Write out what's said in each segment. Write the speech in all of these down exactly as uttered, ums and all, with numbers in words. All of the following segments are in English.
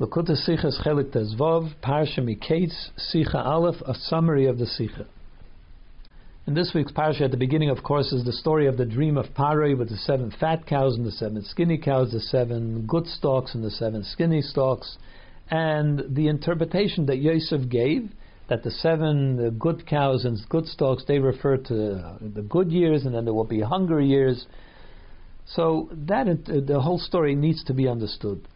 Lukut HaSicha is Chelit Tezvov, Parashah Mikates, Sicha Aleph, a summary of the Sicha. In this week's Parashah, at the beginning, of course, is the story of the dream of Paray with the seven fat cows and the seven skinny cows, the seven good stalks and the seven skinny stalks, and the interpretation that Yosef gave, that the seven good cows and good stalks, they refer to the good years, and then there will be hunger years. So that the whole story needs to be understood.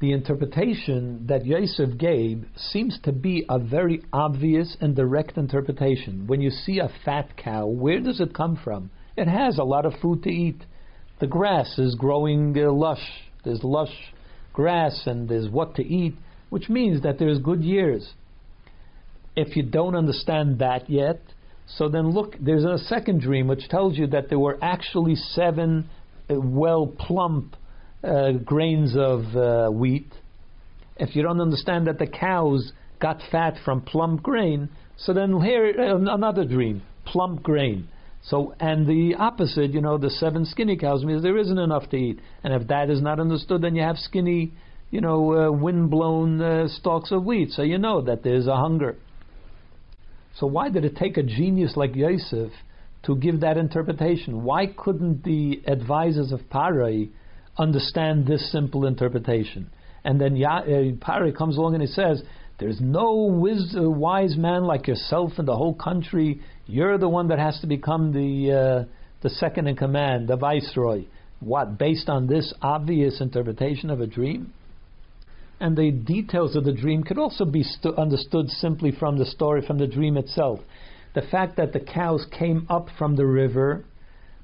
The interpretation that Yosef gave seems to be a very obvious and direct interpretation. When you see a fat cow, where does it come from? It has a lot of food to eat. The grass is growing uh, lush. There's lush grass and there's what to eat, which means that there's good years. If you don't understand that yet, so then look, there's a second dream which tells you that there were actually seven uh, well plump Uh, grains of uh, wheat. If you don't understand that the cows got fat from plump grain, so then here uh, another dream, plump grain. So, and the opposite, you know, the seven skinny cows means there isn't enough to eat. And if that is not understood, then you have skinny, you know, uh, wind-blown uh, stalks of wheat. So you know that there's a hunger. So why did it take a genius like Yosef to give that interpretation? Why couldn't the advisors of Paray understand this simple interpretation? And then ya- uh, Paray comes along and he says, there's no wiz- uh, wise man like yourself in the whole country. You're the one that has to become the uh, the second in command, the viceroy. What, based on this obvious interpretation of a dream? And the details of the dream could also be stu- understood simply from the story, from the dream itself. The fact that the cows came up from the river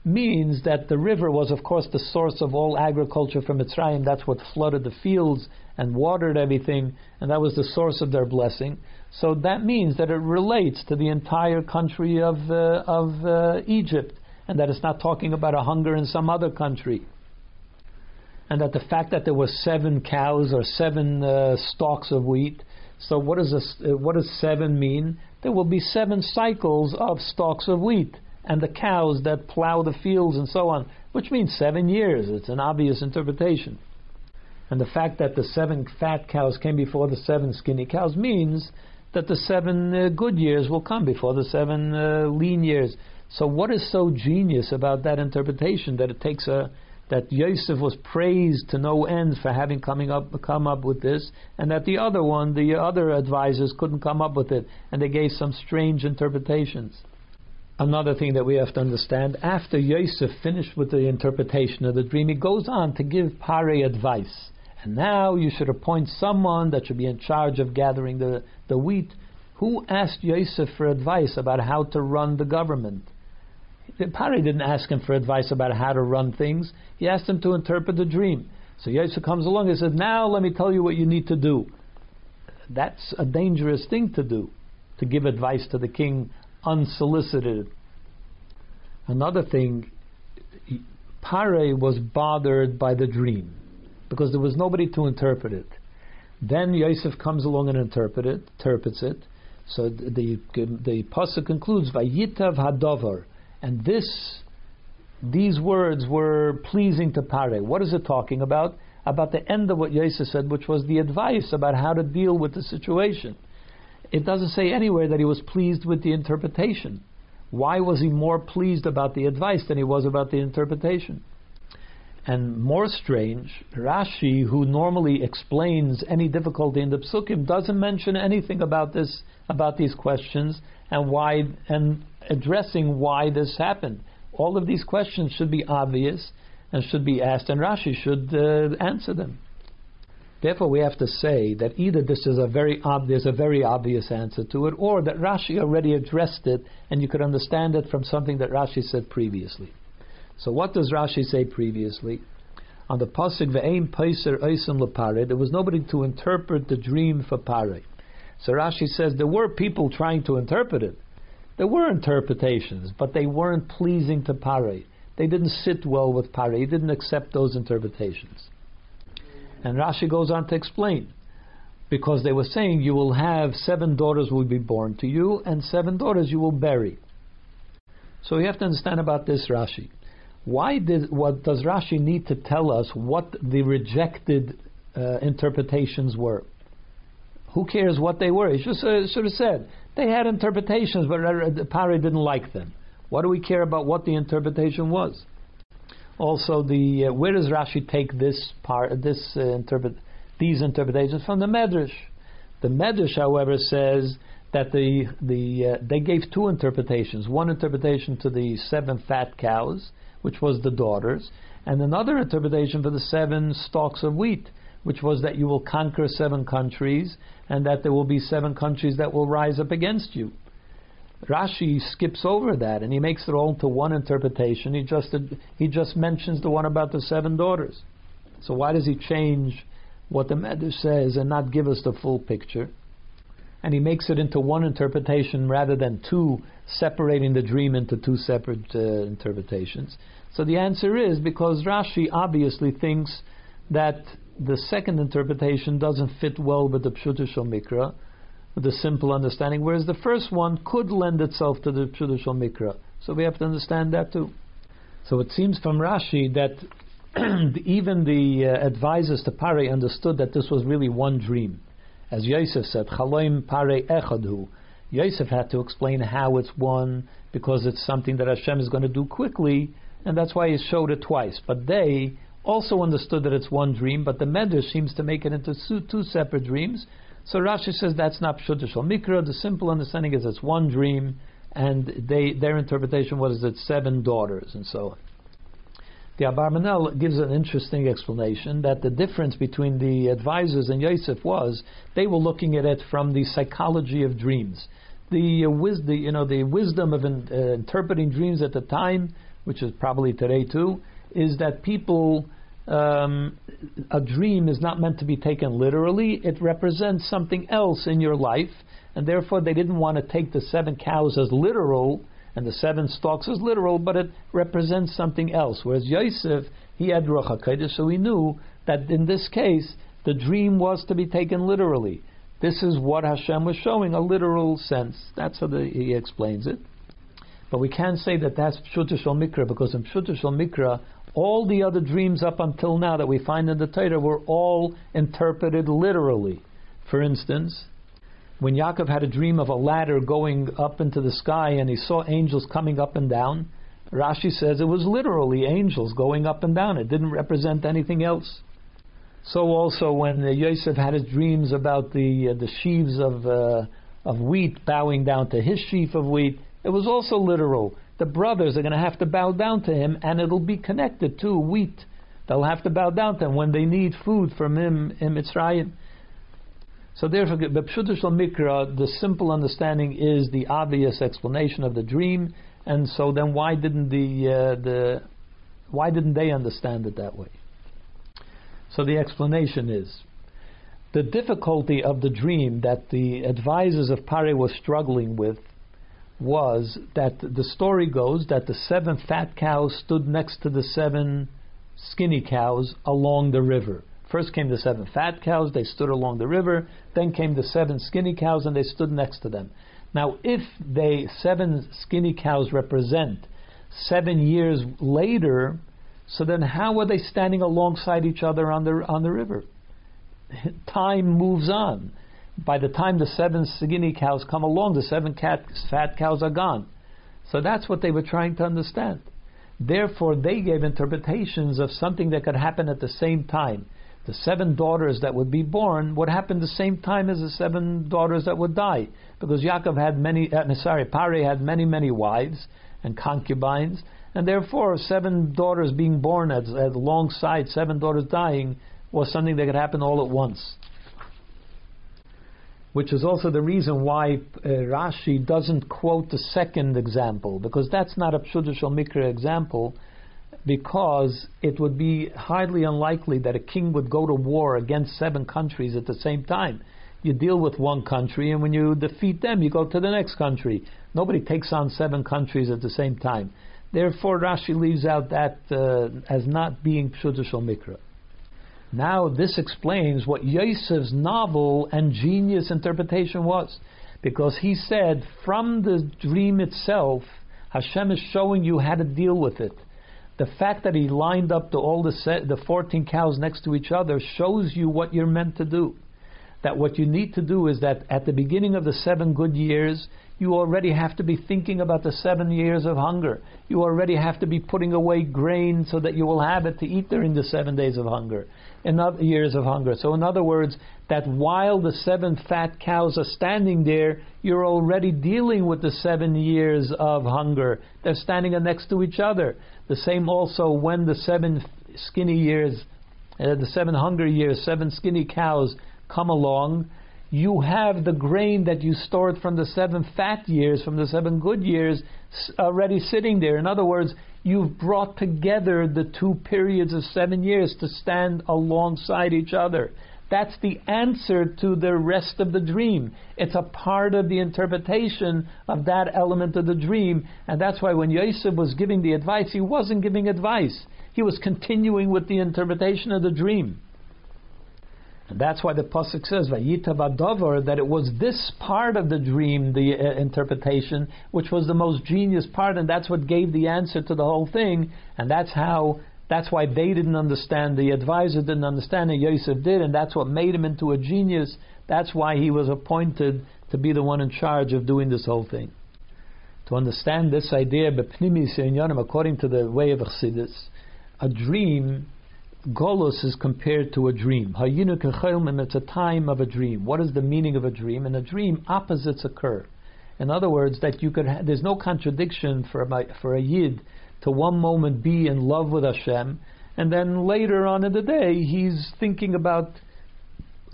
means that the river was, of course, the source of all agriculture from Mitzrayim. That's what flooded the fields and watered everything, and that was the source of their blessing. So that means that it relates to the entire country of uh, of uh, Egypt, and that it's not talking about a hunger in some other country. And that the fact that there were seven cows or seven uh, stalks of wheat, so what does this, uh, what does seven mean? There will be seven cycles of stalks of wheat, and the cows that plow the fields and so on, which means seven years. It's an obvious interpretation. And the fact that the seven fat cows came before the seven skinny cows means that the seven uh, good years will come before the seven uh, lean years. So what is so genius about that interpretation that it takes a, that Yosef was praised to no end for having coming up, come up with this, and that the other one, the other advisors couldn't come up with it, and they gave some strange interpretations. Another thing that we have to understand, after Yosef finished with the interpretation of the dream, he goes on to give Paray advice. And now you should appoint someone that should be in charge of gathering the, the wheat. Who asked Yosef for advice about how to run the government? Paray didn't ask him for advice about how to run things. He asked him to interpret the dream. So Yosef comes along and says, now let me tell you what you need to do. That's a dangerous thing to do, to give advice to the king unsolicited. Another thing, Paray was bothered by the dream because there was nobody to interpret it. Then Yosef comes along and interpret it, interprets it. So the the pasuk concludes, "Vayitav hadovar," and this these words were pleasing to Paray. What is it talking about? About the end of what Yosef said, which was the advice about how to deal with the situation. It doesn't say anywhere that he was pleased with the interpretation. Why was he more pleased about the advice than he was about the interpretation? And more strange, Rashi, who normally explains any difficulty in the psukim, doesn't mention anything about this, about these questions, and why, and addressing why this happened. All of these questions should be obvious and should be asked, and Rashi should uh, answer them. Therefore, we have to say that either this is a very ob- there's a very obvious answer to it, or that Rashi already addressed it, and you could understand it from something that Rashi said previously. So, what does Rashi say previously? On the pasuk ve'ein peiser oisim leParay, there was nobody to interpret the dream for Paray. So Rashi says there were people trying to interpret it. There were interpretations, but they weren't pleasing to Paray. They didn't sit well with Paray. He didn't accept those interpretations. And Rashi goes on to explain, because they were saying, you will have seven daughters will be born to you, and seven daughters you will bury. So we have to understand about this Rashi. Why did, what does Rashi need to tell us what the rejected uh, interpretations were. Who cares what they were? He should, uh, should have said they had interpretations, but Paray didn't like them. What do we care about what the interpretation was? Also, the uh, where does Rashi take this part? This uh, interpret these interpretations from the Medrash. The Medrash, however, says that the the uh, they gave two interpretations. One interpretation to the seven fat cows, which was the daughters, and another interpretation for the seven stalks of wheat, which was that you will conquer seven countries, and that there will be seven countries that will rise up against you. Rashi skips over that, and he makes it all into one interpretation. He just he just mentions the one about the seven daughters. So why does he change what the Medrash says and not give us the full picture? And he makes it into one interpretation rather than two, separating the dream into two separate uh, interpretations. So the answer is because Rashi obviously thinks that the second interpretation doesn't fit well with the Pshutu Mikra, the simple understanding, whereas the first one could lend itself to the Pshutu Mikra. So we have to understand that too. So it seems from Rashi that even the uh, advisors to Paray understood that this was really one dream. As Yosef said, Chalayim Pare Echadu. Yosef had to explain how it's one, because it's something that Hashem is going to do quickly, and that's why he showed it twice. But they also understood that it's one dream, but the Medrash seems to make it into two separate dreams. So Rashi says that's not Pshutu Mikra. The simple understanding is it's one dream, and they their interpretation was that seven daughters and so on. The Abarmanel gives an interesting explanation that the difference between the advisors and Yosef was they were looking at it from the psychology of dreams, the uh, wis- the you know the wisdom of in, uh, interpreting dreams at the time, which is probably today too, is that people. Um, a dream is not meant to be taken literally. It represents something else in your life, and therefore they didn't want to take the seven cows as literal and the seven stalks as literal, but it represents something else. Whereas Yosef, he had Ruch HaKadosh, so he knew that in this case the dream was to be taken literally. This is what Hashem was showing, a literal sense. That's how the, he explains it. But we can't say that that's Pshutu Mikra, because in Pshutu Mikra all the other dreams up until now that we find in the Torah were all interpreted literally. For instance, when Yaakov had a dream of a ladder going up into the sky and he saw angels coming up and down, Rashi says it was literally angels going up and down. It didn't represent anything else. So also when Yosef had his dreams about the uh, the sheaves of uh, of wheat bowing down to his sheaf of wheat, it was also literal. The brothers are going to have to bow down to him, and it'll be connected to wheat. They'll have to bow down to him when they need food from him in Mitzrayim. So therefore, the Pshutu Mikra, the simple understanding is the obvious explanation of the dream, and so then why didn't the uh, the why didn't they understand it that way? So the explanation is the difficulty of the dream that the advisors of Paray were struggling with was that the story goes that the seven fat cows stood next to the seven skinny cows along the river. First came the seven fat cows, they stood along the river, then came the seven skinny cows and they stood next to them. Now if the seven skinny cows represent seven years later, so then how were they standing alongside each other on the on the river? Time moves on. By the time the seven skinny cows come along, the seven cat, fat cows are gone. So that's what they were trying to understand. Therefore, they gave interpretations of something that could happen at the same time. The seven daughters that would be born would happen the same time as the seven daughters that would die, because Yaakov had many. Uh, sorry, Paray had many, many wives and concubines, and therefore, seven daughters being born as, as alongside seven daughters dying was something that could happen all at once. Which is also the reason why uh, Rashi doesn't quote the second example, because that's not a Pshutu Mikra example, because it would be highly unlikely that a king would go to war against seven countries at the same time. You deal with one country, and when you defeat them, you go to the next country. Nobody takes on seven countries at the same time. Therefore, Rashi leaves out that uh, as not being Pshutu Mikra. Now this explains what Yosef's novel and genius interpretation was, because he said from the dream itself Hashem is showing you how to deal with it. The fact that he lined up the, all the set, the fourteen cows next to each other shows you what you're meant to do. That what you need to do is that at the beginning of the seven good years, you already have to be thinking about the seven years of hunger. You already have to be putting away grain so that you will have it to eat during the seven days of hunger, and other years of hunger. So in other words, that while the seven fat cows are standing there, you're already dealing with the seven years of hunger. They're standing next to each other. The same also when the seven skinny years, uh, the seven hunger years, seven skinny cows come along, you have the grain that you stored from the seven fat years, from the seven good years, already sitting there. In other words, you've brought together the two periods of seven years to stand alongside each other. That's the answer to the rest of the dream. It's a part of the interpretation of that element of the dream. And that's why when Yosef was giving the advice, he wasn't giving advice. He was continuing with the interpretation of the dream. And that's why the pasuk says, that it was this part of the dream, the uh, interpretation, which was the most genius part, and that's what gave the answer to the whole thing. And that's how, that's why they didn't understand, the advisor didn't understand, and Yosef did, and that's what made him into a genius. That's why he was appointed to be the one in charge of doing this whole thing. To understand this idea, according to the way of Chassidus, a dream, Golos is compared to a dream. Hayinu kechelmen, it's a time of a dream. What is the meaning of a dream? In a dream, opposites occur. In other words, that you could ha- there's no contradiction for a, for a yid to one moment be in love with Hashem, and then later on in the day he's thinking about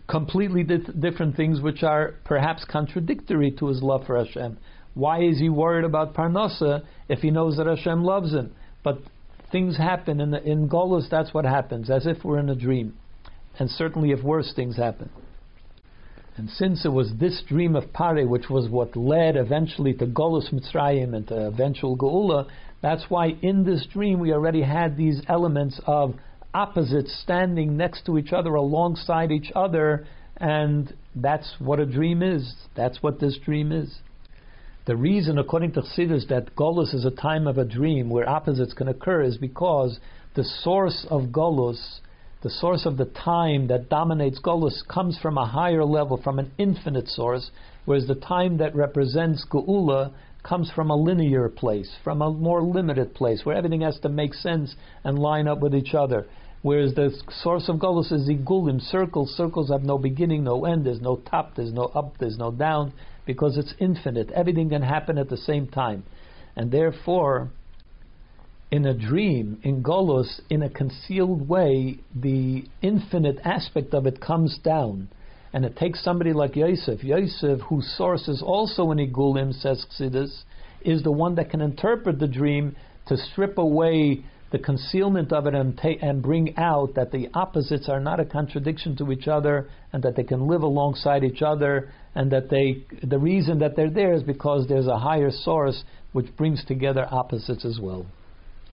completely di- different things, which are perhaps contradictory to his love for Hashem. Why is he worried about Parnassa if he knows that Hashem loves him? But things happen in, the, in Golos. That's what happens, as if we're in a dream, and certainly if worse things happen. And since it was this dream of Paray which was what led eventually to Golos Mitzrayim and to eventual Geula, that's why in this dream we already had these elements of opposites standing next to each other, alongside each other, and that's what a dream is. That's what this dream is. The reason, according to Chassidus, that Golos is a time of a dream where opposites can occur is because the source of Golos, the source of the time that dominates Golos, comes from a higher level, from an infinite source, whereas the time that represents Geula comes from a linear place, from a more limited place, where everything has to make sense and line up with each other. Whereas the source of Golos is Igulim, circles. Circles have no beginning, no end. There's no top, there's no up, there's no down, because it's infinite. Everything can happen at the same time. And therefore, in a dream, in Golos, in a concealed way, the infinite aspect of it comes down. And it takes somebody like Yosef. Yosef, whose source is also in Igulim, says Chassidus, is the one that can interpret the dream to strip away the concealment of it and, ta- and bring out that the opposites are not a contradiction to each other, and that they can live alongside each other, and that they the reason that they're there is because there's a higher source which brings together opposites as well.